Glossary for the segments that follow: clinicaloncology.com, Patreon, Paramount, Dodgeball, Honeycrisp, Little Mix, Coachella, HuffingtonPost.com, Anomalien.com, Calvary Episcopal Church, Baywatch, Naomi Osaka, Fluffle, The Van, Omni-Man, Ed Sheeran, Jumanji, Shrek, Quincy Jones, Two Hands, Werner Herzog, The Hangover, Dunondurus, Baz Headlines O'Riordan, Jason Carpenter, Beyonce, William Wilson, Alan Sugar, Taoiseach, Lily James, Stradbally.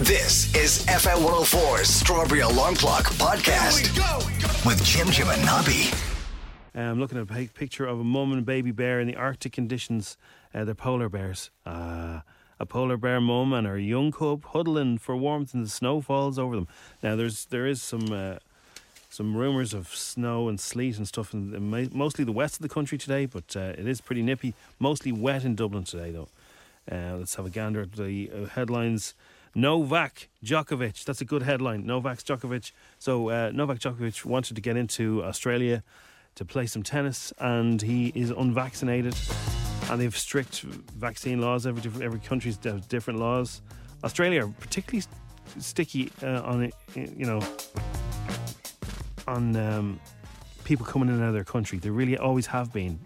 This is FM 104's Strawberry Alarm Clock Podcast with Jim and Nobby. I'm looking at a picture of a mum and baby bear in the Arctic conditions. They're polar bears. A polar bear mum and her young cub huddling for warmth and the snow falls over them. Now, there is some rumours of snow and sleet and stuff in mostly the west of the country today, but it is pretty nippy. Mostly wet in Dublin today, though. Let's have a gander at the headlines. Novak Djokovic. That's a good headline. Novak Djokovic. So, Novak Djokovic wanted to get into Australia to play some tennis, and he is unvaccinated, and they have strict vaccine laws. Every country's different laws. Australia are particularly sticky on people coming in and out of their country. They really always have been.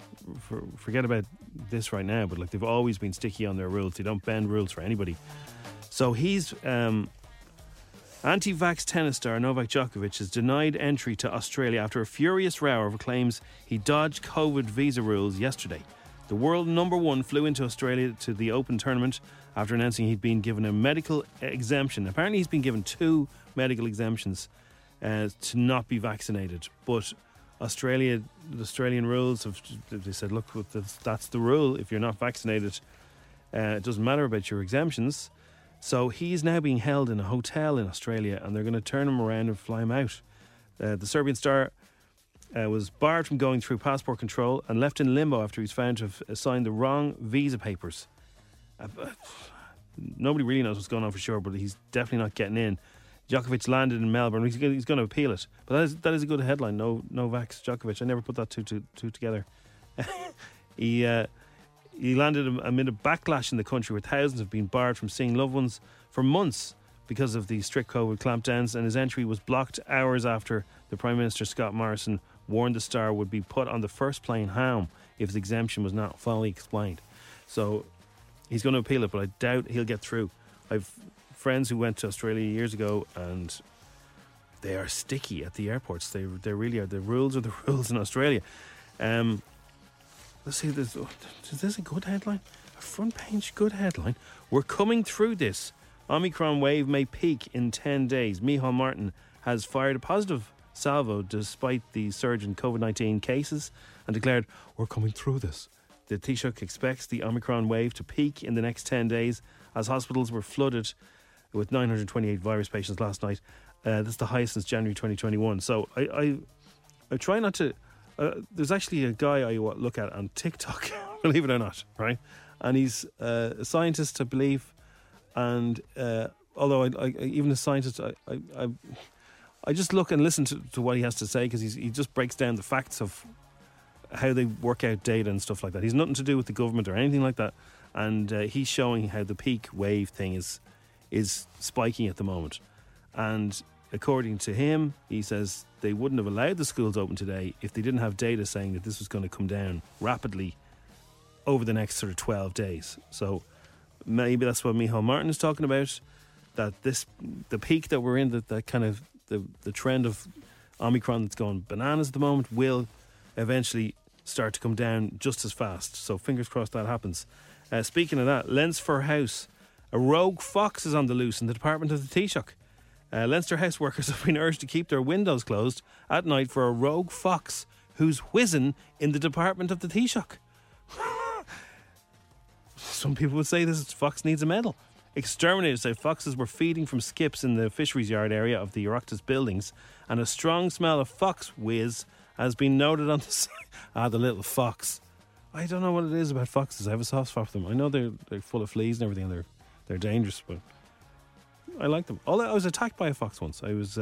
Forget about this right now, but like they've always been sticky on their rules. They don't bend rules for anybody. So he's anti-vax tennis star Novak Djokovic is denied entry to Australia after a furious row over claims he dodged COVID visa rules yesterday. The world number one flew into Australia to the Open tournament after announcing he'd been given a medical exemption. Apparently he's been given 2 medical exemptions to not be vaccinated. But the Australian rules have, they said, look, that's the rule. If you're not vaccinated, it doesn't matter about your exemptions. So he's now being held in a hotel in Australia, and they're going to turn him around and fly him out. The Serbian star was barred from going through passport control and left in limbo after he was found to have signed the wrong visa papers. Nobody really knows what's going on for sure, but he's definitely not getting in. Djokovic landed in Melbourne. He's going to appeal it. But that is a good headline. Novak Djokovic. I never put that two together. He landed amid a backlash in the country where thousands have been barred from seeing loved ones for months because of the strict COVID clampdowns, and his entry was blocked hours after the Prime Minister Scott Morrison warned the star would be put on the first plane home if his exemption was not fully explained. So he's going to appeal it, but I doubt he'll get through. I've friends who went to Australia years ago, and they are sticky at the airports. They really are. The rules are the rules in Australia. Let's see, is this a good headline? A front page good headline. We're coming through this. Omicron wave may peak in 10 days. Micheál Martin has fired a positive salvo despite the surge in COVID-19 cases and declared, we're coming through this. The Taoiseach expects the Omicron wave to peak in the next 10 days as hospitals were flooded with 928 virus patients last night. That's the highest since January 2021. So I try not to... there's actually a guy I look at on TikTok, believe it or not, right? And he's a scientist, I believe. And although I just look and listen to what he has to say, because he just breaks down the facts of how they work out data and stuff like that. He's nothing to do with the government or anything like that. And he's showing how the peak wave thing is spiking at the moment. And according to him, he says they wouldn't have allowed the schools open today if they didn't have data saying that this was going to come down rapidly over the next sort of 12 days. So maybe that's what Micheál Martin is talking about, that the peak that we're in, that kind of the trend of Omicron that's going bananas at the moment will eventually start to come down just as fast. So fingers crossed that happens. Speaking of that, Leinster House, a rogue fox is on the loose in the department of the Taoiseach. Leinster house workers have been urged to keep their windows closed at night for a rogue fox who's whizzing in the department of the Taoiseach. Some people would say this fox needs a medal. Exterminators say foxes were feeding from skips in the fisheries yard area of the Oireachtas buildings, and a strong smell of fox whiz has been noted on the site. Ah, the little fox. I don't know what it is about foxes. I have a soft spot for them. I know they're full of fleas and everything, and they're dangerous, but I like them. Although I was attacked by a fox once. I was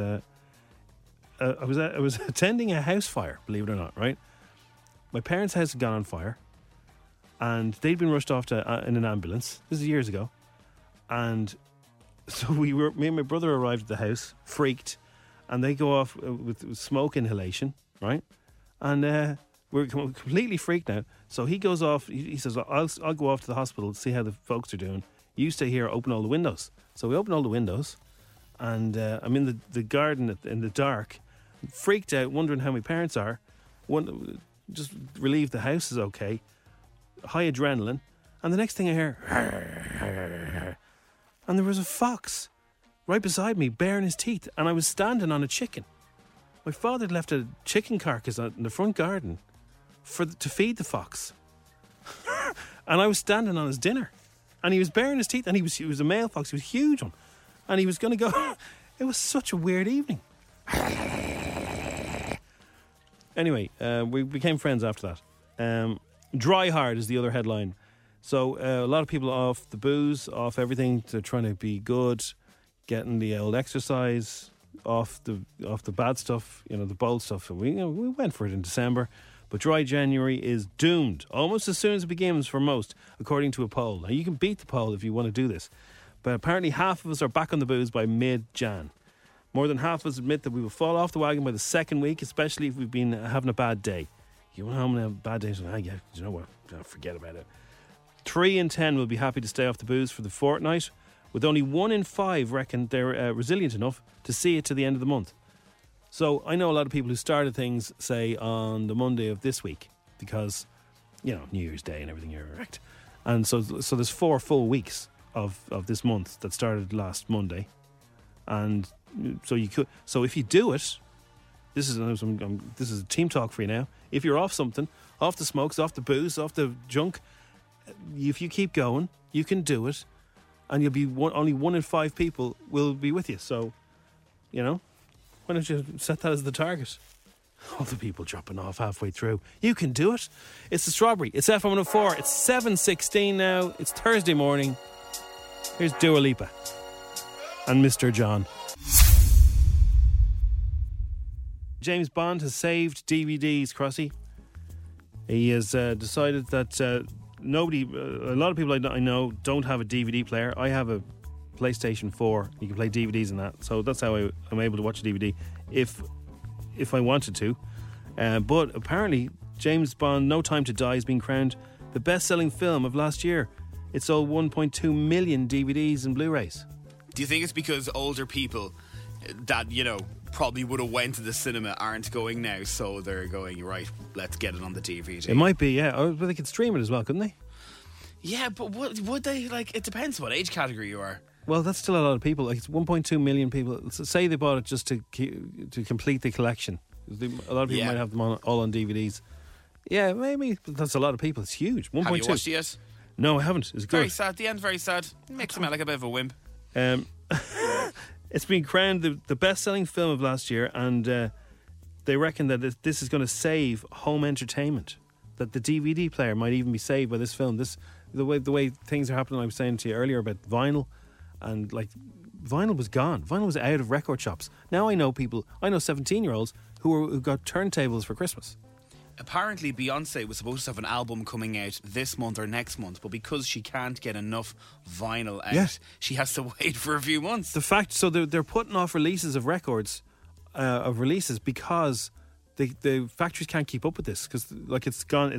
attending a house fire, believe it or not, right? My parents' house had gone on fire, and they'd been rushed off to in an ambulance. This is years ago. And so me and my brother arrived at the house, freaked, and they go off with smoke inhalation, right? And we're completely freaked out. So he goes off, he says, I'll go off to the hospital, see how the folks are doing. You stay here, open all the windows. So we open all the windows, and I'm in the garden in the dark, freaked out, wondering how my parents are. Just relieved the house is okay. High adrenaline. And the next thing I hear... And there was a fox right beside me, baring his teeth, and I was standing on a chicken. My father had left a chicken carcass in the front garden to feed the fox. And I was standing on his dinner. And he was baring his teeth, and he was a male fox. He was a huge one. And he was going to go... It was such a weird evening. Anyway, we became friends after that. Dry hard is the other headline. So a lot of people off the booze, off everything. They're trying to be good, getting the old exercise, off the bad stuff, you know, the bold stuff. And we went for it in December, but dry January is doomed almost as soon as it begins for most, according to a poll. Now you can beat the poll if you want to do this, but apparently half of us are back on the booze by mid-Jan. More than half of us admit that we will fall off the wagon by the second week, especially if we've been having a bad day. You went home and have a bad day, so yeah, you know what? Forget about it. 3 in 10 will be happy to stay off the booze for the fortnight, with only 1 in 5 reckon they're resilient enough to see it to the end of the month. So I know a lot of people who started things, say, on the Monday of this week, because, you know, New Year's Day and everything, you're wrecked. And so there's 4 full weeks of this month that started last Monday. And so you could... So if you do it... This is a team talk for you now. If you're off something, off the smokes, off the booze, off the junk... If you keep going, you can do it, and you'll be only 1 in 5 people will be with you. So, you know, why don't you set that as the target? All the people dropping off halfway through. You can do it. It's the Strawberry. It's F104. It's 7:16 now. It's Thursday morning. Here's Dua Lipa and Mr. John. James Bond has saved DVDs, Crossy. He has decided that. A lot of people I know don't have a DVD player. I have a PlayStation 4. You can play DVDs in that, so that's how I'm able to watch a DVD if I wanted to. But apparently, James Bond: No Time to Die has been crowned the best-selling film of last year. It sold 1.2 million DVDs and Blu-rays. Do you think it's because older people that, you know, probably would have went to the cinema aren't going now, so they're going, right, let's get it on the DVD? It might be, yeah. But they could stream it as well, couldn't they? Yeah, but would they? Like, it depends what age category you are. Well, that's still a lot of people. Like, it's 1.2 million people. So say they bought it just to complete the collection. A lot of people might have them all on DVDs. Yeah, maybe. But that's a lot of people. It's huge. 1.2. Have you watched it yet? No, I haven't. It's good. Very sad. The end, very sad. Makes him out like a bit of a wimp. It's been crowned the best-selling film of last year, and they reckon that this is going to save home entertainment, that the DVD player might even be saved by this film. The way things are happening, I was saying to you earlier about vinyl, and, like, vinyl was gone. Vinyl was out of record shops. Now I know 17-year-olds who got turntables for Christmas. Apparently, Beyonce was supposed to have an album coming out this month or next month, but because she can't get enough vinyl out, she has to wait for a few months. The fact, so they're putting off releases of records, because the factories can't keep up with this, because, like, it's gone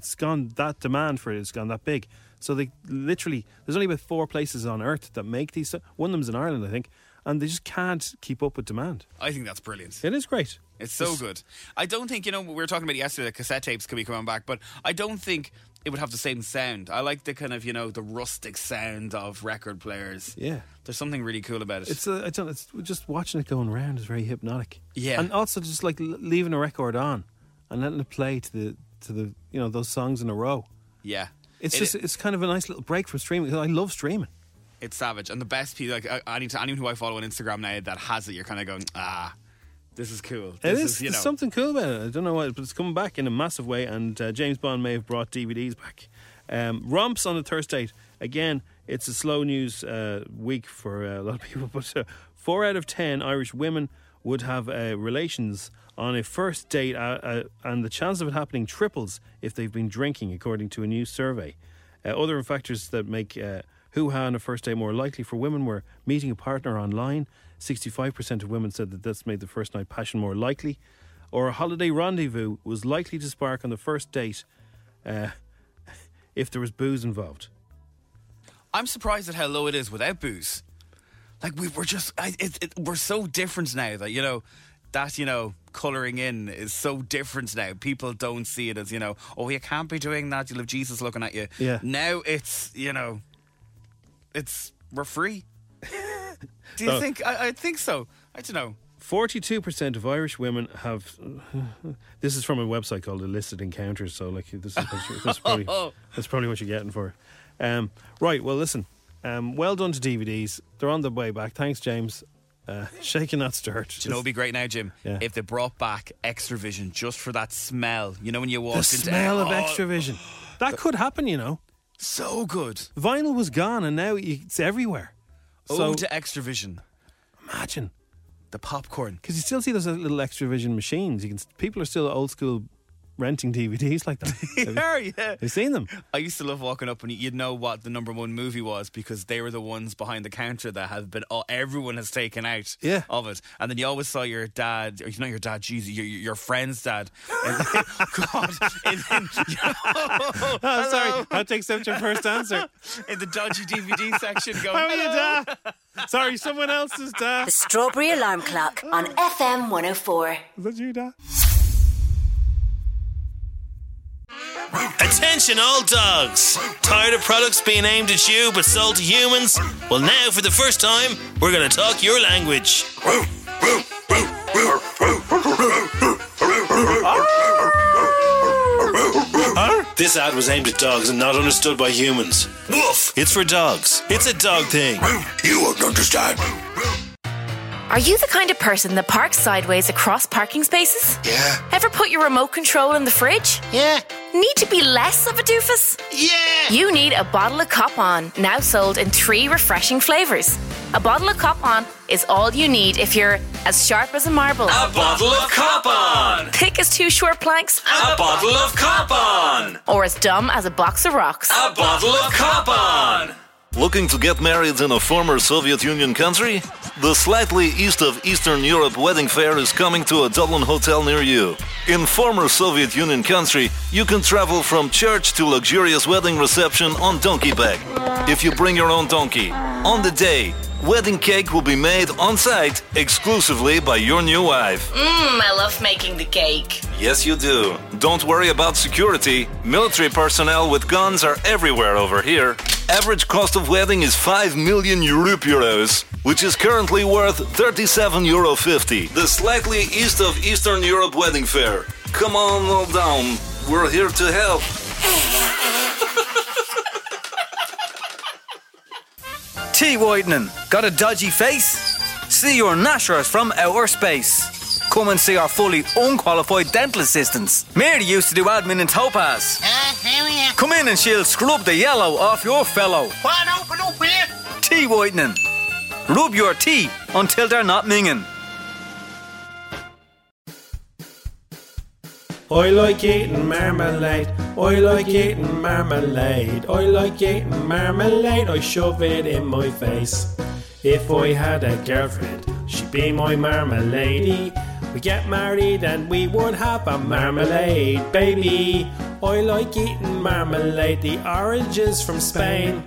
that demand for it, it's gone that big. So they literally, there's only about 4 places on earth that make these. One of them's in Ireland, I think. And they just can't keep up with demand. I think that's brilliant. It is great. It's so good. I don't think, you know, we were talking about yesterday that cassette tapes could be coming back, but I don't think it would have the same sound. I like the kind of, you know, the rustic sound of record players. Yeah. There's something really cool about it. It's just watching it going around is very hypnotic. Yeah. And also just like leaving a record on and letting it play to the you know, those songs in a row. Yeah. It's kind of a nice little break from streaming, because I love streaming. It's savage. And the best people, like anyone who I follow on Instagram now that has it, you're kind of going, this is cool. It is. There's something cool about it. I don't know why, but it's coming back in a massive way. And James Bond may have brought DVDs back. Romps on a Thursday. Again, it's a slow news week for a lot of people. But 4 out of 10 Irish women would have relations on a first date, and the chance of it happening triples if they've been drinking, according to a new survey. Other factors that make hoo-ha on a first date more likely for women were meeting a partner online. 65% of women said that that's made the first night passion more likely. Or a holiday rendezvous was likely to spark on the first date if there was booze involved. I'm surprised at how low it is without booze. Like, we're so different now that, you know, colouring in is so different now. People don't see it as, oh, you can't be doing that. You'll have Jesus looking at you. Yeah. Now it's, we're free. Do you think? I think so. I don't know. 42% of Irish women have... This is from a website called Illicit Encounters, so that's probably what you're getting for it. Right, well, listen. Well done to DVDs. They're on the way back. Thanks, James. Shaking that stir. Do you know what would be great now, Jim? Yeah. If they brought back Extravision just for that smell. When you walked into... The smell of Extravision. That could happen, So good. Vinyl was gone and now it's everywhere. Ode to Extravision. Imagine. The popcorn. Because you still see those little Extravision machines. People are still old school renting DVDs like that. They've seen them. I used to love walking up and you'd know what the #1 movie was because they were the ones behind the counter that have been everyone has taken out of it. And then you always saw your dad, or not your dad, your friend's dad. Sorry, I take except your first answer. In the dodgy DVD section, going, how are you, Dad? Sorry, someone else's dad. The Strawberry Alarm Clock on FM 104. Is that you, Dad? Attention all dogs! Tired of products being aimed at you but sold to humans? Well, now for the first time, we're going to talk your language. This ad was aimed at dogs and not understood by humans. Woof! It's for dogs. It's a dog thing. You won't understand. Are you the kind of person that parks sideways across parking spaces? Yeah. Ever put your remote control in the fridge? Yeah. Need to be less of a doofus? Yeah! You need a bottle of Cop On, now sold in 3 refreshing flavours. A bottle of Cop On is all you need if you're as sharp as a marble. A bottle of Cop On! Thick as 2 short planks. A bottle of Cop On! Or as dumb as a box of rocks. A bottle of Cop On! Looking to get married in a former Soviet Union country? The slightly east of Eastern Europe wedding fair is coming to a Dublin hotel near you. In former Soviet Union country, you can travel from church to luxurious wedding reception on donkey back, if you bring your own donkey. On the day, wedding cake will be made on site exclusively by your new wife. I love making the cake. Yes, you do. Don't worry about security. Military personnel with guns are everywhere over here. Average cost of wedding is 5 million euros, which is currently worth €37.50. The slightly east of Eastern Europe wedding fair. Come on all down. We're here to help. Tea whitening. Got a dodgy face? See your nashers from outer space. Come and see our fully unqualified dental assistants. Mary used to do admin in Topaz. Here we are. Come in and she'll scrub the yellow off your fellow. Why don't we open up here? Tea whitening. Rub your tea until they're not minging. I like eating marmalade, I like eating marmalade, I like eating marmalade, I shove it in my face. If I had a girlfriend, she'd be my marmalade. We get married and we would have a marmalade baby. I like eating marmalade, the oranges from Spain.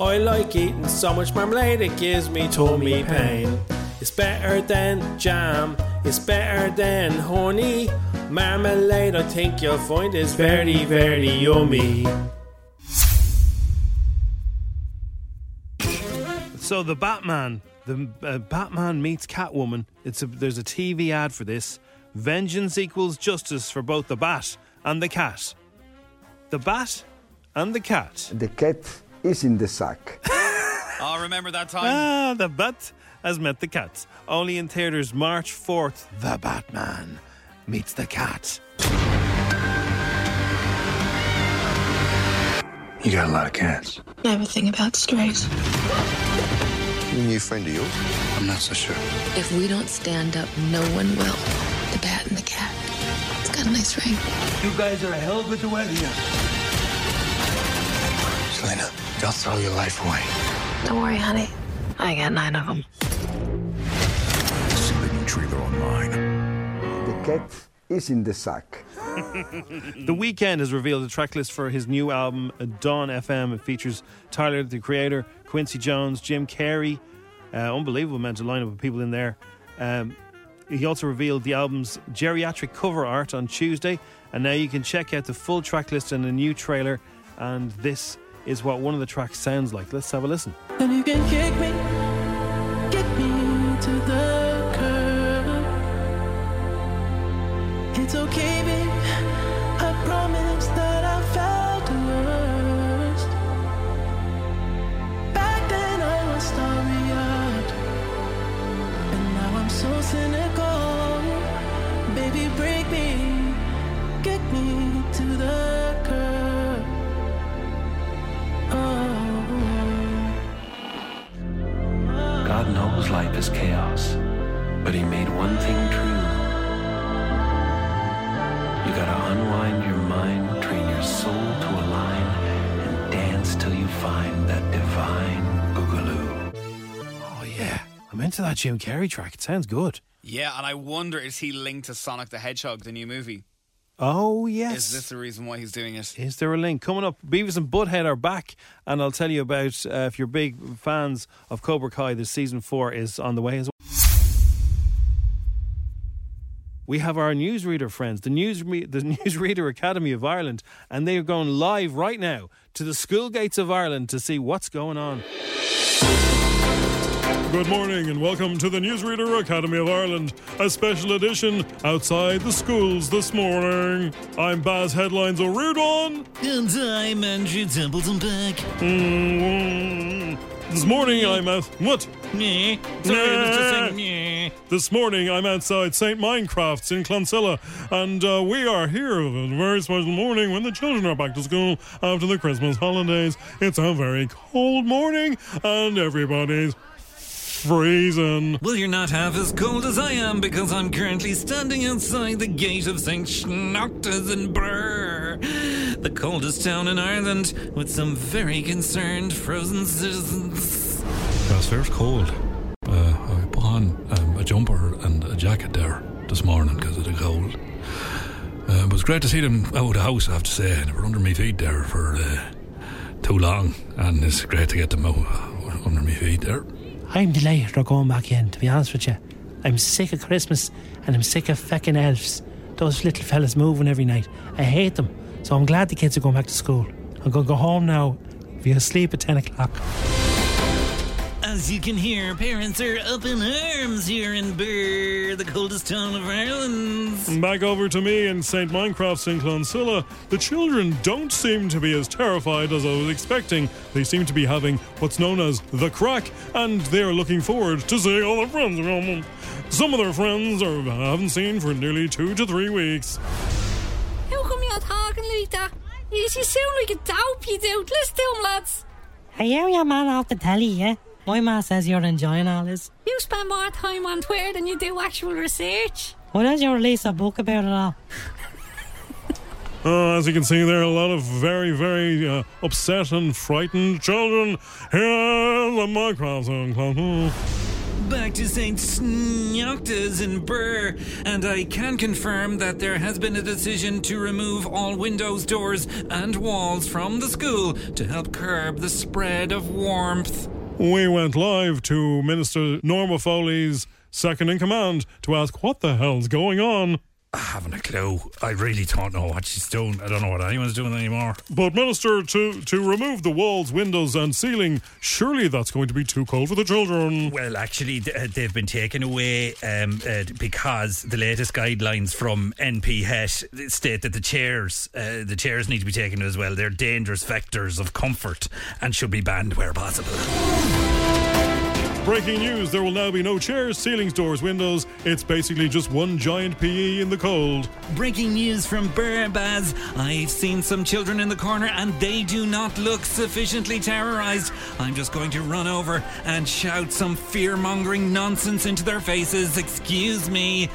I like eating so much marmalade it gives me tummy pain. It's better than jam, it's better than honey. Marmalade, I think you'll find is very, very yummy. So the Batman meets Catwoman. There's a TV ad for this. Vengeance equals justice for both the Bat and the Cat. The Bat and the cat. The cat is in the sack. I'll remember that time. Ah, the bat has met the cat. Only in theaters March 4th, The Batman meets the cat. You got a lot of cats. I have a thing about strays. A new friend of yours? I'm not so sure. If we don't stand up, no one will. The bat and the cat. It's got a nice ring. You guys are a hell of a duet here. Selena, they'll throw your life away. Don't worry, honey. I got 9 of them. See the new trailer online. The cat is in the sack. The Weeknd has revealed the track list for his new album, Dawn FM. It features Tyler the Creator, Quincy Jones, Jim Carrey. Unbelievable amount of lineup of people in there. He also revealed the album's geriatric cover art on Tuesday. And now you can check out the full track list and a new trailer. And this is what one of the tracks sounds like. Let's have a listen. And you can kick me to the curb. It's okay, baby. I promise that I felt the worst. Back then I was starry-eyed, and now I'm so cynical. Baby, break me, get me to the curb. Oh. God knows life is chaos, but he made one thing true. You gotta unwind your mind, train your soul to align, and dance till you find that divine boogaloo. Oh, yeah. I'm into that Jim Carrey track. It sounds good. Yeah, and I wonder, is he linked to Sonic the Hedgehog, the new movie? Oh, yes. Is this the reason why he's doing it? Is there a link? Coming up, Beavis and Butthead are back, and I'll tell you about, if you're big fans of Cobra Kai, the season 4 is on the way as well. We have our newsreader friends, the Newsreader Academy of Ireland, and they are going live right now to the school gates of Ireland to see what's going on. Good morning and welcome to the Newsreader Academy of Ireland, a special edition outside the schools this morning. I'm Baz Headlines O'Riordan. And I'm Andrew Templeton-Beck. This morning I'm out... What? Sorry, Mr. Singh. This morning I'm outside St. Minecraft's in Clonsilla, and we are here on a very special morning when the children are back to school after the Christmas holidays. It's a very cold morning and everybody's freezing. Well, you're not half as cold as I am because I'm currently standing outside the gate of St. Schnochters in Brr, the coldest town in Ireland, with some very concerned frozen citizens. It's very cold. I put on a jumper and a jacket there this morning because of the cold. It was great to see them out of the house, I have to say. They were under my feet there for too long, and it's great to get them out under my feet there. I'm delighted they're going back in, to be honest with you. I'm sick of Christmas and I'm sick of feckin' elves. Those little fellas moving every night. I hate them. So I'm glad the kids are going back to school. I'm going to go home now. Be asleep at 10 o'clock. As you can hear, parents are up in arms here in Birr, the coldest town of Ireland. Back over to me in St. Minecraft's in Clonsilla. The children don't seem to be as terrified as I was expecting. They seem to be having what's known as the crack, and they're looking forward to seeing all their friends around them. Some of their friends I haven't seen for nearly 2 to 3 weeks. How come you're talking like that? You sound like a dope, you do. Listen to him, lads. I hear your man off the telly, yeah? My ma says you're enjoying all this. You spend more time on Twitter than you do actual research. Why don't you release a book about it all? As you can see, there are a lot of very, very upset and frightened children here in the Minecraft Zone. Back to St. Snocta's in Birr, and I can confirm that there has been a decision to remove all windows, doors and walls from the school to help curb the spread of warmth. We went live to Minister Norma Foley's second in command to ask what the hell's going on. I haven't a clue. I really don't know what she's doing. I don't know what anyone's doing anymore. But Minister, to remove the walls, windows and ceiling, surely that's going to be too cold for the children. Well, actually, they've been taken away because the latest guidelines from NP Het state that the chairs need to be taken as well. They're dangerous vectors of comfort and should be banned where possible. Breaking news, there will now be no chairs, ceilings, doors, windows. It's basically just one giant PE in the cold. Breaking news from Burbaz. I've seen some children in the corner and they do not look sufficiently terrorised. I'm just going to run over and shout some fear-mongering nonsense into their faces. Excuse me.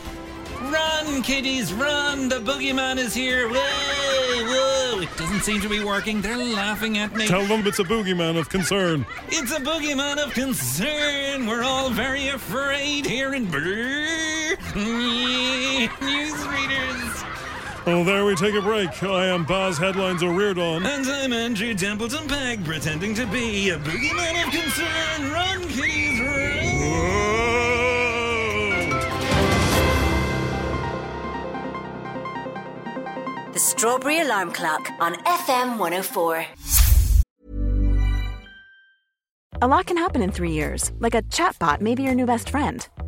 Run, kiddies, run. The boogeyman is here. Whoa, whoa. It doesn't seem to be working. They're laughing at me. Tell them it's a boogeyman of concern. It's a boogeyman of concern. We're all very afraid here in Newsreaders. Well, there we take a break. I am Baz Headlines O'Reardon. And I'm Andrew Templeton Pegg, pretending to be a boogeyman of concern. Run, kiddies, run. Whoa. The Strawberry Alarm Clock on FM 104. A lot can happen in 3 years, like a chatbot may be your new best friend.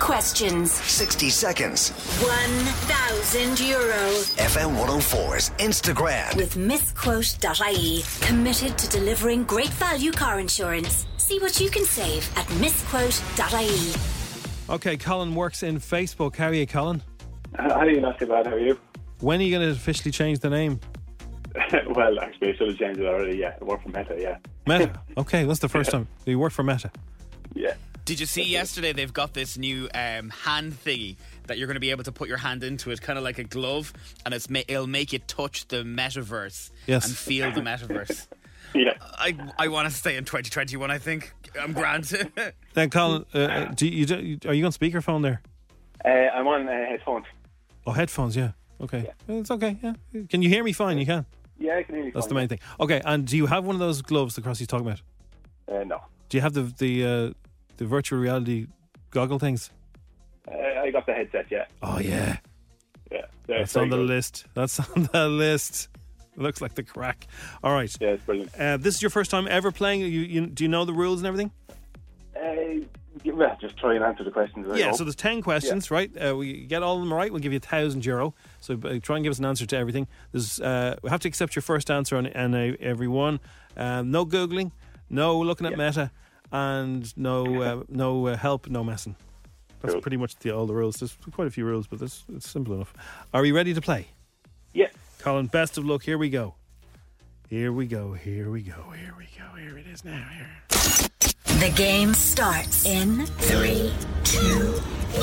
Questions. 60 seconds. €1,000. FM 104's Instagram. With misquote.ie. Committed to delivering great value car insurance. See what you can save at misquote.ie. Okay, Colin works in Facebook. How are you, Colin? How are you? Not too bad. How are you? When are you going to officially change the name? Well, actually, I should have changed it already, yeah. I work for Meta, yeah. Meta? Okay, that's the first time. So you work for Meta? Yeah. Did you see yesterday they've got this new hand thingy that you're going to be able to put your hand into? It kind of like a glove, and it'll make you touch the metaverse. Yes. And feel the metaverse. Yeah, I want to stay in 2021, I think. I'm grand. Then, Colin, are you on speakerphone there? I'm on headphones. Oh, headphones, yeah. Okay. Yeah. Well, it's okay, yeah. Can you hear me fine? You can? Yeah, I can hear you. That's fine, the main thing. Okay, and do you have one of those gloves that Crossy's talking about? No. Do you have the virtual reality goggle things? I got the headset, yeah. Oh, yeah. Yeah. That's on the list. That's on the list. Looks like the crack. All right. Yeah, it's brilliant. This is your first time ever playing. Do you know the rules and everything? Well, just try and answer the questions. Yeah, so there's 10 questions, yeah. Right? We get all of them right, we'll give you €1,000. So try and give us an answer to everything. There's we have to accept your first answer on every one. No Googling, no looking at Meta. And no help, no messing. That's cool. Pretty much all the rules. There's quite a few rules, but it's simple enough. Are you ready to play? Yeah. Colin, best of luck. Here we go. Here we go, here we go, here we go. Here it is now. Here. The game starts in 3, 2,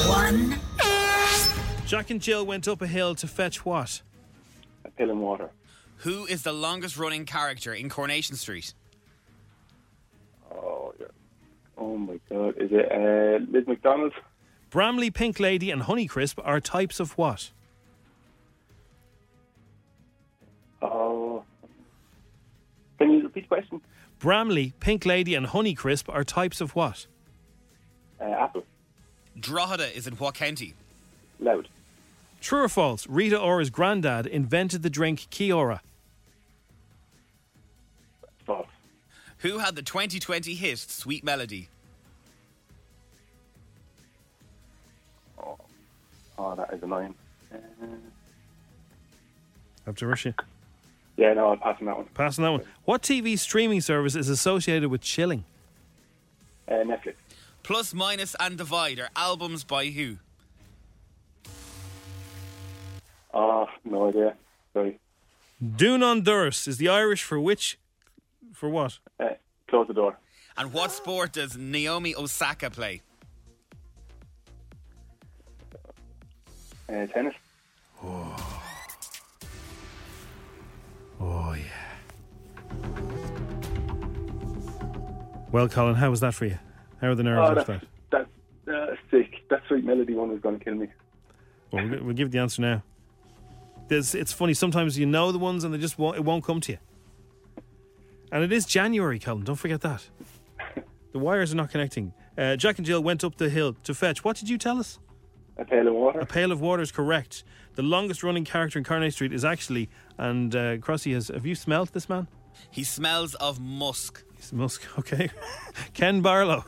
1. Jack and Jill went up a hill to fetch what? A pill and water. Who is the longest running character in Coronation Street? Oh my God, is it Liz McDonald? Bramley, Pink Lady and Honeycrisp are types of what? Oh, can you repeat the question? Bramley, Pink Lady and Honeycrisp are types of what? Apple. Drogheda is in what county? Loud. True or false? Rita Ora's granddad invented the drink Kiora. False. Who had the 2020 hit Sweet Melody? Oh, that is annoying. Up to Rishi. Yeah, no, I'm passing that one. Passing that one. What TV streaming service is associated with chilling? Netflix. Plus, Minus and Divide are albums by who? Oh, no idea. Sorry. Dunondurus is the Irish for which? For what? Close the door. And what sport does Naomi Osaka play? Tennis. Oh. Oh, yeah. Well, Colin, how was that for you? How are the nerves after that? That's sick. That Sweet Melody one was going to kill me. Well, we'll give you the answer now. It's funny, sometimes you know the ones and they just it won't come to you. And it is January, Colin, don't forget that. The wires are not connecting. Jack and Jill went up the hill to fetch. What did you tell us? A pail of water. A pail of water is correct. The longest running character in Coronation Street is actually, and Crossy has, have you smelled this man? He smells of musk. He's musk, okay. Ken Barlow.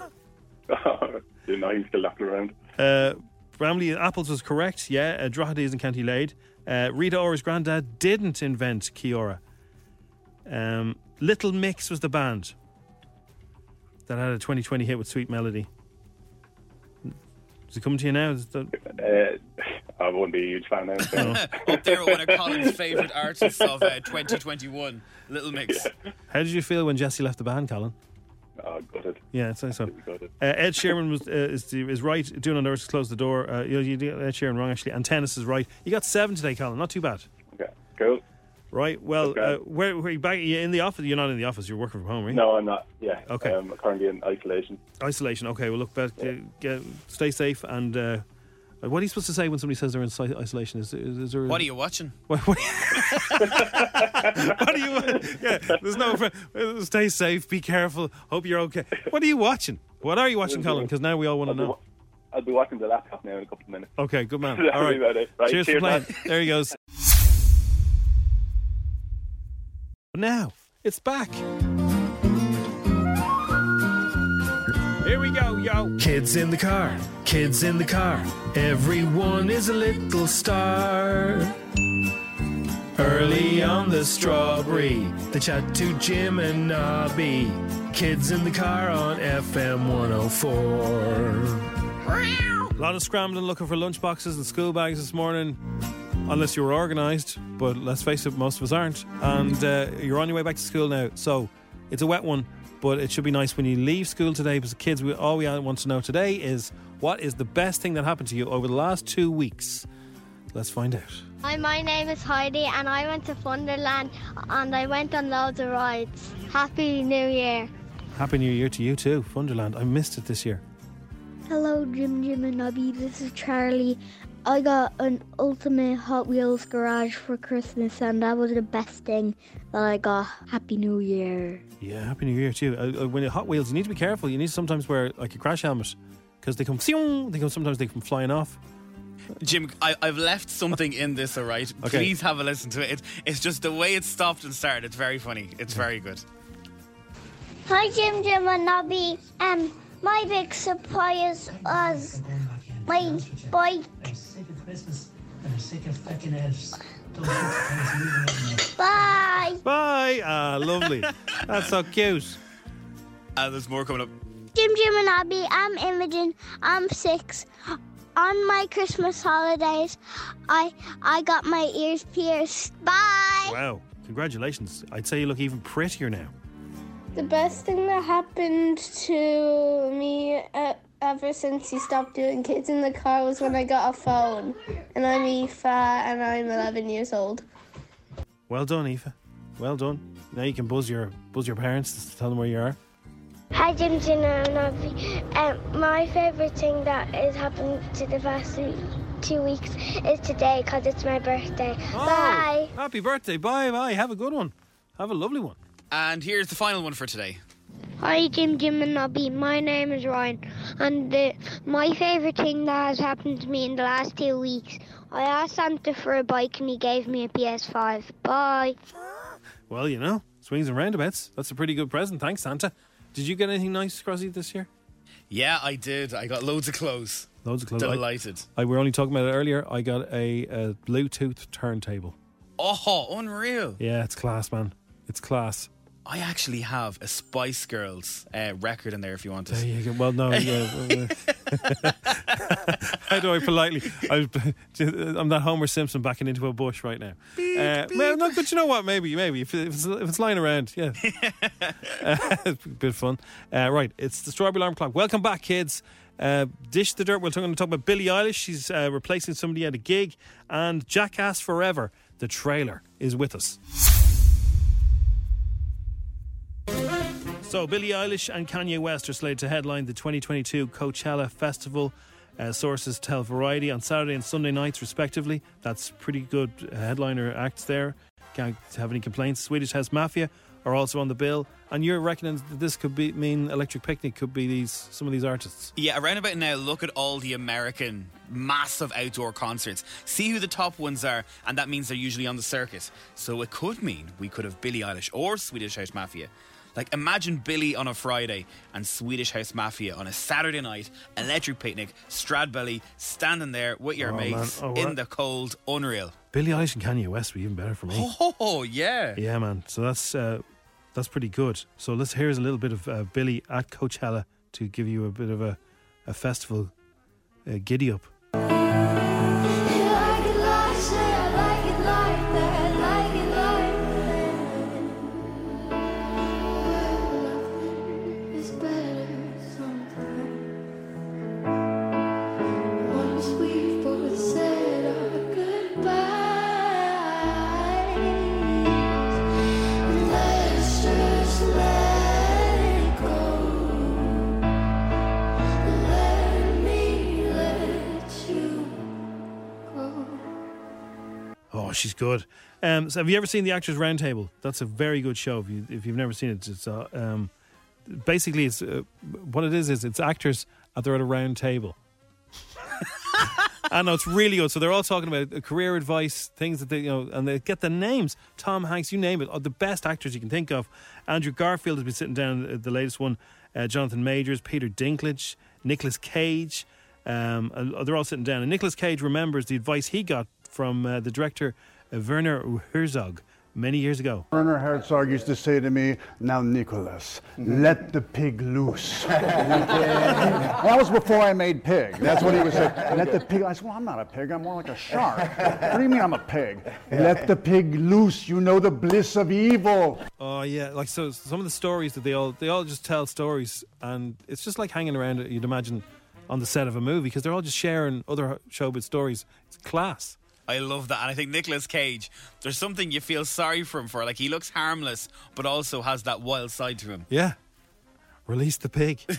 You know, he's still lapping around. Bramley Apples was correct, yeah. Drogheda is in County Lade. Rita Ora's granddad didn't invent Kiora. Little Mix was the band that had a 2020 hit with Sweet Melody. Is it coming to you now? I wouldn't be a huge fan now. So. Up there with one of Colin's favourite artists of 2021, Little Mix. Yeah. How did you feel when Jesse left the band, Colin? Oh, gutted. Yeah, it's so. Ed Sheeran is right. Doing on Earth to Close the Door. You Ed Sheeran wrong, actually. And tennis is right. You got 7 today, Colin. Not too bad. Okay, cool. Right, well, where back, are you in the office? You're not in the office, you're working from home, right? No, I'm not, yeah. Okay. I'm currently in isolation. Isolation, okay, well, look, stay safe and what are you supposed to say when somebody says they're in isolation? Is there a... What are you watching? What are you watching? Yeah, there's no... Stay safe, be careful, hope you're okay. What are you watching? What are you watching, Colin? Because now we all want to know. I'll be watching the laptop now in a couple of minutes. Okay, good man. All right. Right, cheers for playing. Man. There he goes. Now it's back. Here we go, yo. Kids in the car, kids in the car. Everyone is a little star. Early on the strawberry, they chat to Jim and Nobby. Kids in the car on FM 104. A lot of scrambling looking for lunchboxes and school bags this morning. Unless you were organised, but let's face it, most of us aren't. And you're on your way back to school now, so it's a wet one, but it should be nice when you leave school today, because kids, all we want to know today is what is the best thing that happened to you over the last 2 weeks. Let's find out. Hi, my name is Heidi and I went to Wonderland and I went on loads of rides. Happy New Year. Happy New Year to you too, Wonderland. I missed it this year. Hello, Jim and Nobby. This is Charlie. I got an Ultimate Hot Wheels garage for Christmas and that was the best thing that I got. Happy New Year. Yeah, Happy New Year too. When Hot Wheels, you need to be careful. You need to sometimes wear like a crash helmet because they come flying off. Jim, I've left something in this, all right? Okay. Please have a listen to it. It's just the way it stopped and started. It's very funny. It's very good. Hi, Jim and Nobby. My big surprise was my bike. Bye. Bye. Ah, lovely. That's so cute. And there's more coming up. Jim and Abby, I'm Imogen. I'm 6. On my Christmas holidays, I got my ears pierced. Bye. Wow. Congratulations. I'd say you look even prettier now. The best thing that happened to me ever since you stopped doing Kids in the Car was when I got a phone. And I'm Aoife and I'm 11 years old. Well done, Aoife. Well done. Now you can buzz your parents to tell them where you are. Hi, Jim and Nobby. My favourite thing that has happened to the past 2 weeks is today because it's my birthday. Oh, bye. Happy birthday. Bye. Have a good one. Have a lovely one. And here's the final one for today. Hi, Jim and Nobby. My name is Ryan, and my favourite thing that has happened to me in the last 2 weeks, I asked Santa for a bike and he gave me a PS5. Bye. Well, you know, swings and roundabouts. That's a pretty good present. Thanks, Santa. Did you get anything nice, Crossy, this year? Yeah, I did. I got loads of clothes. Loads of clothes. Delighted. We were only talking about it earlier. I got a Bluetooth turntable. Oh, unreal. Yeah, it's class, man. It's class. I actually have a Spice Girls record in there if you want to. There you go. Well, no. How do I politely? I'm that Homer Simpson backing into a bush right now. Beep, beep. Well, no, but you know what? Maybe if it's lying around, yeah. It's a bit of fun. Right, it's the Strawberry Alarm Clock. Welcome back, kids. Dish the dirt. We're going to talk about Billie Eilish. She's replacing somebody at a gig, and Jackass Forever. The trailer is with us. So Billie Eilish and Kanye West are slated to headline the 2022 Coachella Festival. Sources tell Variety on Saturday and Sunday nights, respectively. That's pretty good headliner acts there. Can't have any complaints. Swedish House Mafia are also on the bill. And you're reckoning that this could mean Electric Picnic could be some of these artists. Yeah, around about now, look at all the American massive outdoor concerts. See who the top ones are, and that means they're usually on the circuit. So it could mean we could have Billie Eilish or Swedish House Mafia. Like, imagine Billy on a Friday and Swedish House Mafia on a Saturday night, Electric Picnic, Stradbelly, standing there with your mates in the cold, unreal. Billie Eilish and Kanye West were even better for me. Oh, yeah. Yeah, man. So that's pretty good. So here's a little bit of Billy at Coachella to give you a bit of a festival giddy-up. She's good. So have you ever seen The Actors Roundtable? That's a very good show. If you've never seen it, it's basically it's what it is it's actors and they're at a round table. I know, it's really good. So they're all talking about career advice, things that they, you know, and they get the names. Tom Hanks, you name it, the best actors you can think of. Andrew Garfield has been sitting down at the latest one. Jonathan Majors, Peter Dinklage, Nicolas Cage. They're all sitting down, and Nicolas Cage remembers the advice he got from the director Werner Herzog many years ago. Werner Herzog used to say to me, "Now, Nicolas, let the pig loose." Well, that was before I made pig. That's what he was saying. Let the pig. I said, "Well, I'm not a pig. I'm more like a shark." What do you mean I'm a pig? Let the pig loose. You know the bliss of evil. Oh yeah, like so. Some of the stories that they all just tell stories, and it's just like hanging around. You'd imagine on the set of a movie because they're all just sharing other showbiz stories. It's class. I love that. And I think Nicolas Cage, there's something you feel sorry for him for. Like, he looks harmless, but also has that wild side to him. Yeah. Release the pig. I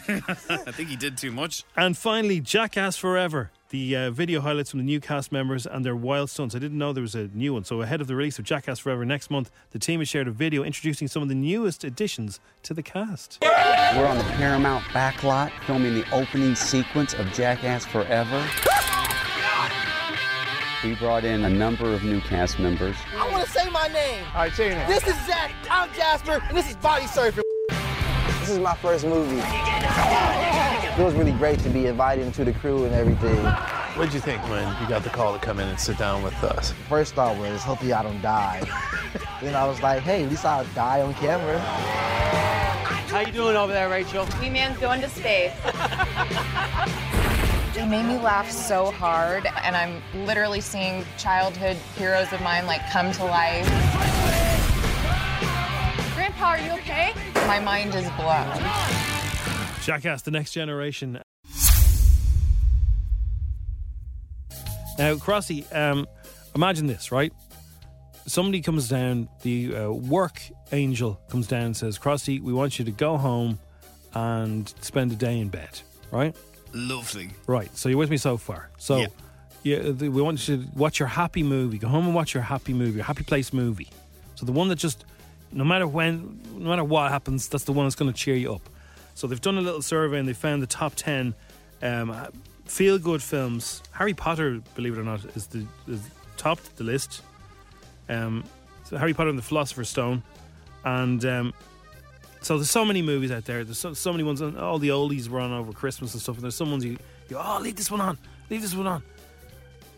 think he did too much. And finally, Jackass Forever. The video highlights from the new cast members and their wild stunts. I didn't know there was a new one. So ahead of the release of Jackass Forever next month, the team has shared a video introducing some of the newest additions to the cast. We're on the Paramount backlot filming the opening sequence of Jackass Forever. We brought in a number of new cast members. I want to say my name. All right, say your name. This is Zach, I'm Jasper, and this is Body Surfing. This is my first movie. It was really great to be invited into the crew and everything. What did you think when you got the call to come in and sit down with us? First thought was, hopefully I don't die. Then I was like, hey, at least I'll die on camera. How you doing over there, Rachel? Me man's going to space. They made me laugh so hard, and I'm literally seeing childhood heroes of mine, like, come to life. Grandpa, are you okay? My mind is blown. Jackass, the next generation. Now, Crossy, imagine this, right? Somebody comes down, the work angel comes down and says, Crossy, we want you to go home and spend a day in bed, right? Lovely. Right, so you're with me so far. So we want you to watch your happy movie. Go home and watch your happy movie, your happy place movie. So the one that just, no matter what happens, that's the one that's going to cheer you up. So they've done a little survey and they found the top 10 feel-good films. Harry Potter, believe it or not, is topped the list. So Harry Potter and the Philosopher's Stone. And so there's so many movies out there. There's so many ones. And all the oldies were on over Christmas and stuff. And there's some ones you oh, leave this one on. Leave this one on.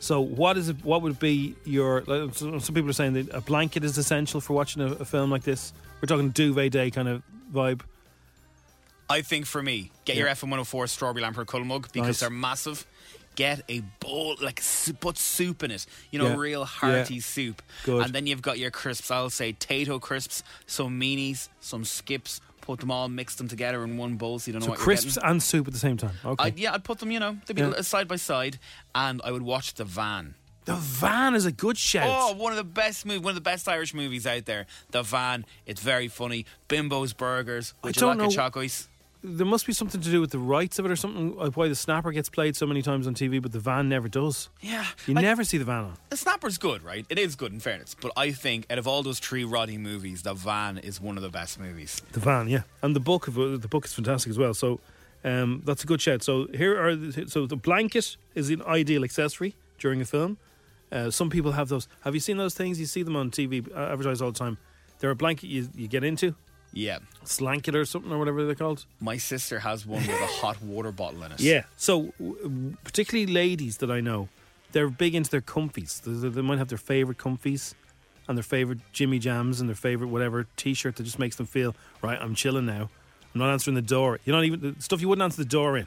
So what is it? What would be your... Like, some people are saying that a blanket is essential for watching a film like this. We're talking duvet day kind of vibe. I think for me, get your FM 104 strawberry lamper cuddle mug because they're massive. Get a bowl, like put soup in it. You know, real hearty soup. Good. And then you've got your crisps. I'll say tato crisps, some meanies, some skips. Put them all, mix them together in one bowl so you don't know what you're getting. So crisps and soup at the same time. Okay. I'd put them, they'd be side by side. And I would watch The Van. The Van is a good shout. Oh, one of the best Irish movies out there. The Van, it's very funny. Bimbo's Burgers. Would you like a Chocos? There must be something to do with the rights of it or something, like why the Snapper gets played so many times on TV, but The Van never does. Yeah. You never see The Van on. The Snapper's good, right? It is good, in fairness. But I think, out of all those three Roddy movies, The Van is one of the best movies. The Van, yeah. And the book is fantastic as well. So that's a good shout. So so the blanket is an ideal accessory during a film. Some people have those. Have you seen those things? You see them on TV advertised all the time. They're a blanket you get into. Yeah. Slanket or something or whatever they're called. My sister has one with a hot water bottle in it. Yeah. So, particularly ladies that I know, they're big into their comfies. They might have their favourite comfies and their favourite Jimmy Jams and their favourite whatever T-shirt that just makes them feel, right, I'm chilling now. I'm not answering the door. You're not even... The stuff you wouldn't answer the door in.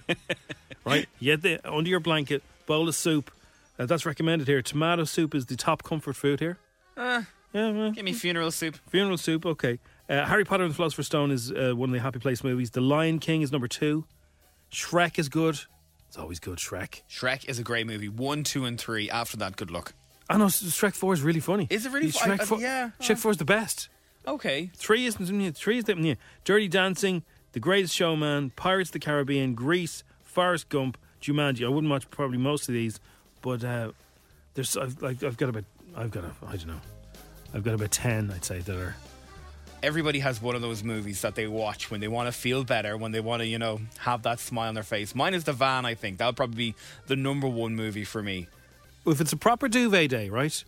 Right? You get under your blanket, bowl of soup. That's recommended here. Tomato soup is the top comfort food here. Give me funeral soup. Funeral soup, okay. Harry Potter and the Philosopher's Stone is one of the Happy Place movies. The Lion King is number 2. Shrek is good. It's always good, Shrek. Shrek is a great movie. 1, 2 and 3. After that, good luck. I know, Shrek 4 is really funny. Is it really funny? Shrek 4 is the best. Okay. 3 isn't... 3 is the... Yeah. Dirty Dancing, The Greatest Showman, Pirates of the Caribbean, Grease, Forrest Gump, Jumanji. I wouldn't watch probably most of these, but there's... I've got about 10, I'd say, that are... Everybody has one of those movies that they watch when they want to feel better, when they want to, have that smile on their face. Mine is The Van, I think. That'll probably be the number 1 movie for me. If it's a proper duvet day, right,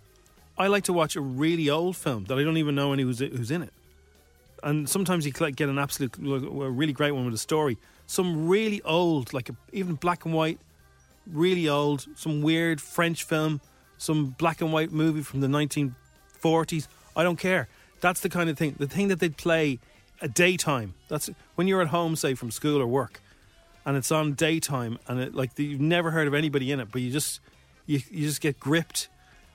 I like to watch a really old film that I don't even know who's in it. And sometimes you get an absolute, a really great one with a story. Some really old, even black and white, really old, some weird French film, some black and white movie from the 1940s. I don't care. That's the kind of thing. The thing that they'd play at daytime. That's when you're at home, say, from school or work, and it's on daytime, and you've never heard of anybody in it, but you just get gripped,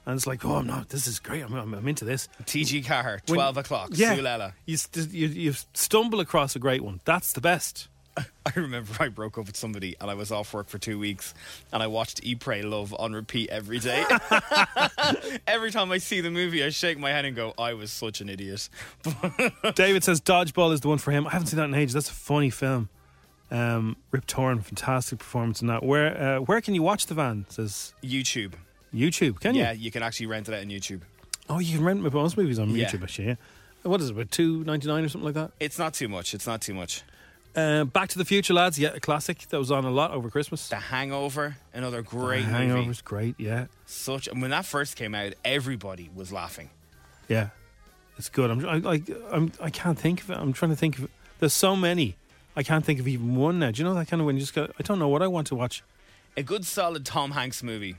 and it's like, oh, I'm not. This is great. I'm into this. T.G. Carr, 12 o'clock. Yeah, Sulela. You stumble across a great one. That's the best. I remember I broke up with somebody and I was off work for 2 weeks and I watched Eat, Pray, Love on repeat every day. Every time I see the movie, I shake my head and go, I was such an idiot. David says Dodgeball is the one for him. I haven't seen that in ages. That's a funny film. Rip Torn, fantastic performance in that. Where can you watch The Van? Says YouTube. YouTube, can you? Yeah, you can actually rent it out on YouTube. Oh, you can rent most movies on YouTube, actually, yeah. What is it, about $2.99 or something like that? It's not too much. It's not too much. Back to the Future, lads. Yeah, a classic that was on a lot over Christmas. The Hangover, another great movie. The Hangover's great, yeah. When that first came out, everybody was laughing. Yeah, it's good. I can't think of it. I'm trying to think of it. There's so many. I can't think of even one now. Do you know that kind of when you just go, I don't know what I want to watch? A good solid Tom Hanks movie.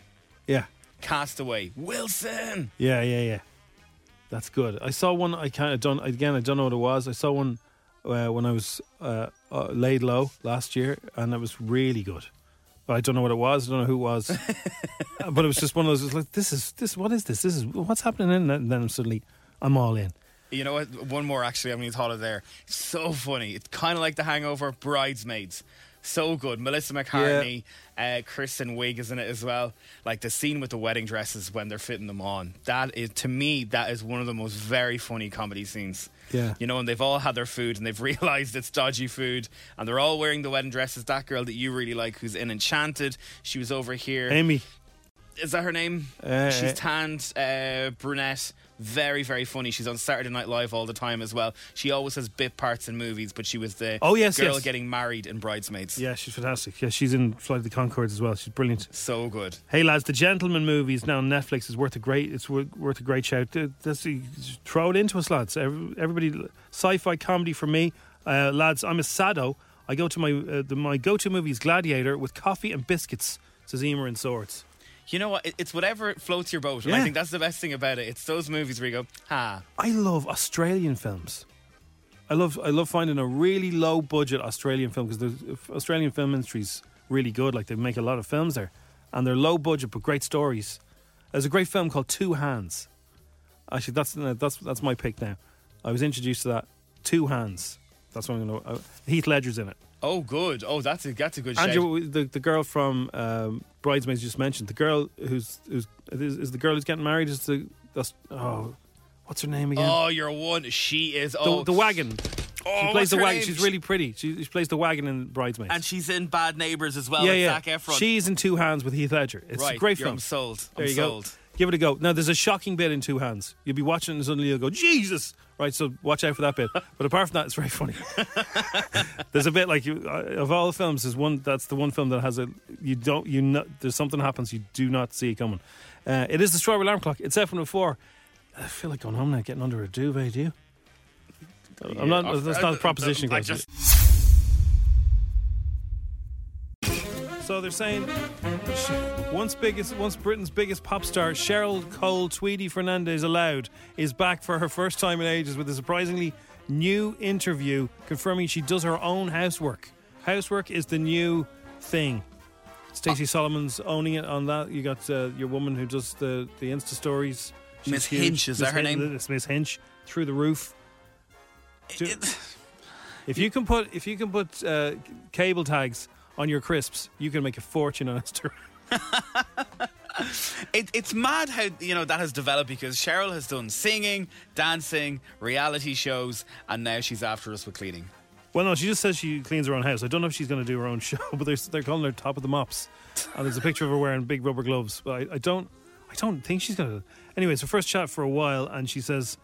Yeah. Castaway. Wilson. Yeah. That's good. I saw one. I don't know what it was. I saw one. When I was laid low last year, and it was really good. But I don't know what it was. I don't know who it was. But it was just one of those. It was like, what is this? This is what's happening. And then suddenly, I'm all in. You know what? One more actually. I mean, you thought of there. So funny. It's kind of like The Hangover. Bridesmaids. So good. Melissa McCarthy, Kristen Wiig is in it as well. Like the scene with the wedding dresses when they're fitting them on. That is, to me, that is one of the most very funny comedy scenes. Yeah. And they've all had their food and they've realised it's dodgy food and they're all wearing the wedding dresses. That girl that you really like who's in Enchanted, she was over here. Amy. Is that her name? She's tanned, brunette, very, very funny. She's on Saturday Night Live all the time as well. She always has bit parts in movies, but she was the girl getting married in Bridesmaids. Yeah, she's fantastic. Yeah, she's in Flight of the Conchords as well. She's brilliant. So good. Hey lads, the Gentleman movies now on Netflix is worth a great shout. Throw it into us, lads. Everybody, sci-fi comedy for me, lads. I'm a sado. I go to my go-to movie is Gladiator with coffee and biscuits. Says Emer in Swords. You know what? It's whatever floats your boat. And I think that's the best thing about it. It's those movies where you go, ha. I love Australian films. I love finding a really low budget Australian film, because the Australian film industry's really good. Like, they make a lot of films there, and they're low budget but great stories. There's a great film called Two Hands. Actually, that's my pick now. I was introduced to that. Two Hands. That's what I'm going to. Heath Ledger's in it. Oh, good. Oh, that's a good shout. Andrew, the girl from Bridesmaids just mentioned, the girl who's the girl who's getting married is what's her name again? Oh, you're one. She is the wagon. Oh, she plays the wagon. Name? She's really pretty. She plays the wagon in Bridesmaids, and she's in Bad Neighbours as well. Yeah. Zac Efron. She's in Two Hands with Heath Ledger. It's a great film. I'm sold. There you go. Give it a go. Now, there's a shocking bit in Two Hands. You'll be watching it and suddenly you'll go, Jesus! Right, so watch out for that bit. But apart from that, it's very funny. There's a bit like, of all the films, that's the one film that has there's something happens you do not see it coming. It is The Strawberry Alarm Clock. It's F104. I feel like going home now, getting under a duvet, do you? Yeah, that's not a proposition. So they're saying once Britain's biggest pop star, Cheryl Cole Tweedy Fernandez Aloud, is back for her first time in ages with a surprisingly new interview confirming she does her own housework. Housework is the new thing. Stacey Solomon's owning it on that. You got your woman who does the Insta stories. Miss Hinch, is that her name? It's Miss Hinch. Through the roof. If you can put cable tags on your crisps, you can make a fortune on Easter. It's mad how that has developed, because Cheryl has done singing, dancing, reality shows, and now she's after us with cleaning. Well, no, she just says she cleans her own house. I don't know if she's going to do her own show, but they're calling her Top of the Mops, and there's a picture of her wearing big rubber gloves. But I don't think she's going to. Anyway, it's her first chat for a while, and she says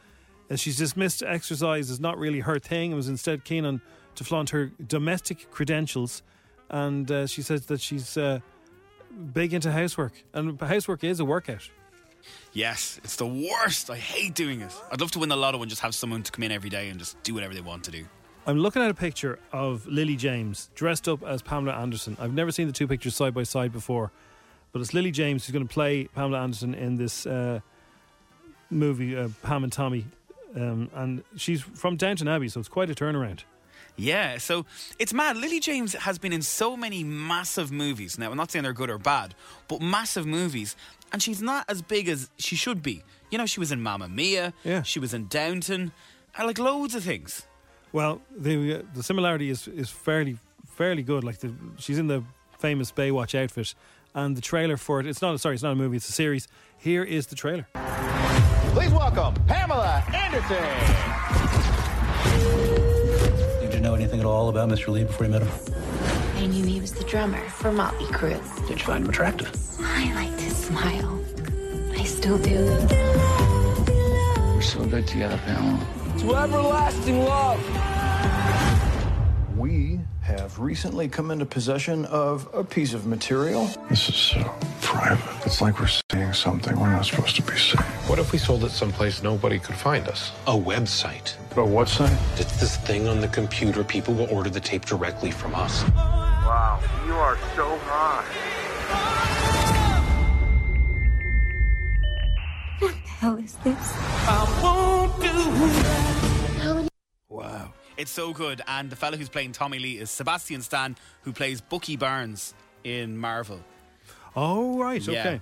she's dismissed exercise as not really her thing, and was instead keen on to flaunt her domestic credentials. And she says that she's big into housework. And housework is a workout. Yes, it's the worst. I hate doing it. I'd love to win the lotto and just have someone to come in every day and just do whatever they want to do. I'm looking at a picture of Lily James dressed up as Pamela Anderson. I've never seen the two pictures side by side before. But it's Lily James who's going to play Pamela Anderson in this movie, Pam and Tommy. And she's from Downton Abbey, so it's quite a turnaround. Yeah, so it's mad. Lily James has been in so many massive movies. Now, I'm not saying they're good or bad, but massive movies. And she's not as big as she should be. She was in Mamma Mia. Yeah. She was in Downton. I like loads of things. Well, the similarity is fairly good. Like, she's in the famous Baywatch outfit. And the trailer for it, it's not a movie, it's a series. Here is the trailer. Please welcome Pamela Anderson. Know anything at all about Mr. Lee before you met him? I knew he was the drummer for Motley Crue. Did you find him attractive? I liked his smile. I still do. We're so good together, Pamela. To everlasting love. We have recently come into possession of a piece of material. This is so private. It's like we're seeing something we're not supposed to be seeing. What if we sold it someplace nobody could find us? A website. A what site? It's this thing on the computer. People will order the tape directly from us. Wow, you are so high. What the hell is this? I won't do that. Wow. It's so good. And the fellow who's playing Tommy Lee is Sebastian Stan, who plays Bucky Barnes in Marvel. Oh, right. Yeah. Okay.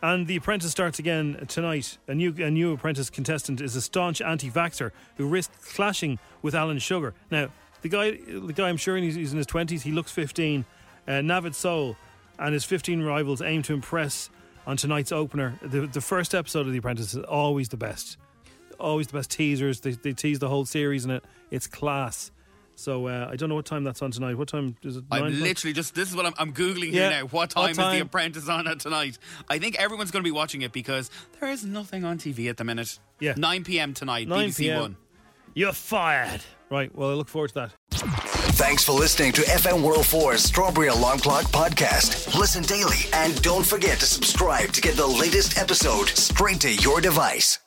And The Apprentice starts again tonight. A new Apprentice contestant is a staunch anti-vaxxer who risked clashing with Alan Sugar. Now, the guy, I'm sure he's in his 20s, he looks 15. Navid Soul and his 15 rivals aim to impress on tonight's opener. The first episode of The Apprentice is always the best. Always the best teasers. They tease the whole series in it. It's class. So I don't know what time that's on tonight. What time is it? This is what I'm Googling here now. What time is The Apprentice on at tonight? I think everyone's going to be watching it because there is nothing on TV at the minute. Yeah. 9pm tonight, 9 BBC PM. One. You're fired. Right, well, I look forward to that. Thanks for listening to FM World 4's Strawberry Alarm Clock podcast. Listen daily and don't forget to subscribe to get the latest episode straight to your device.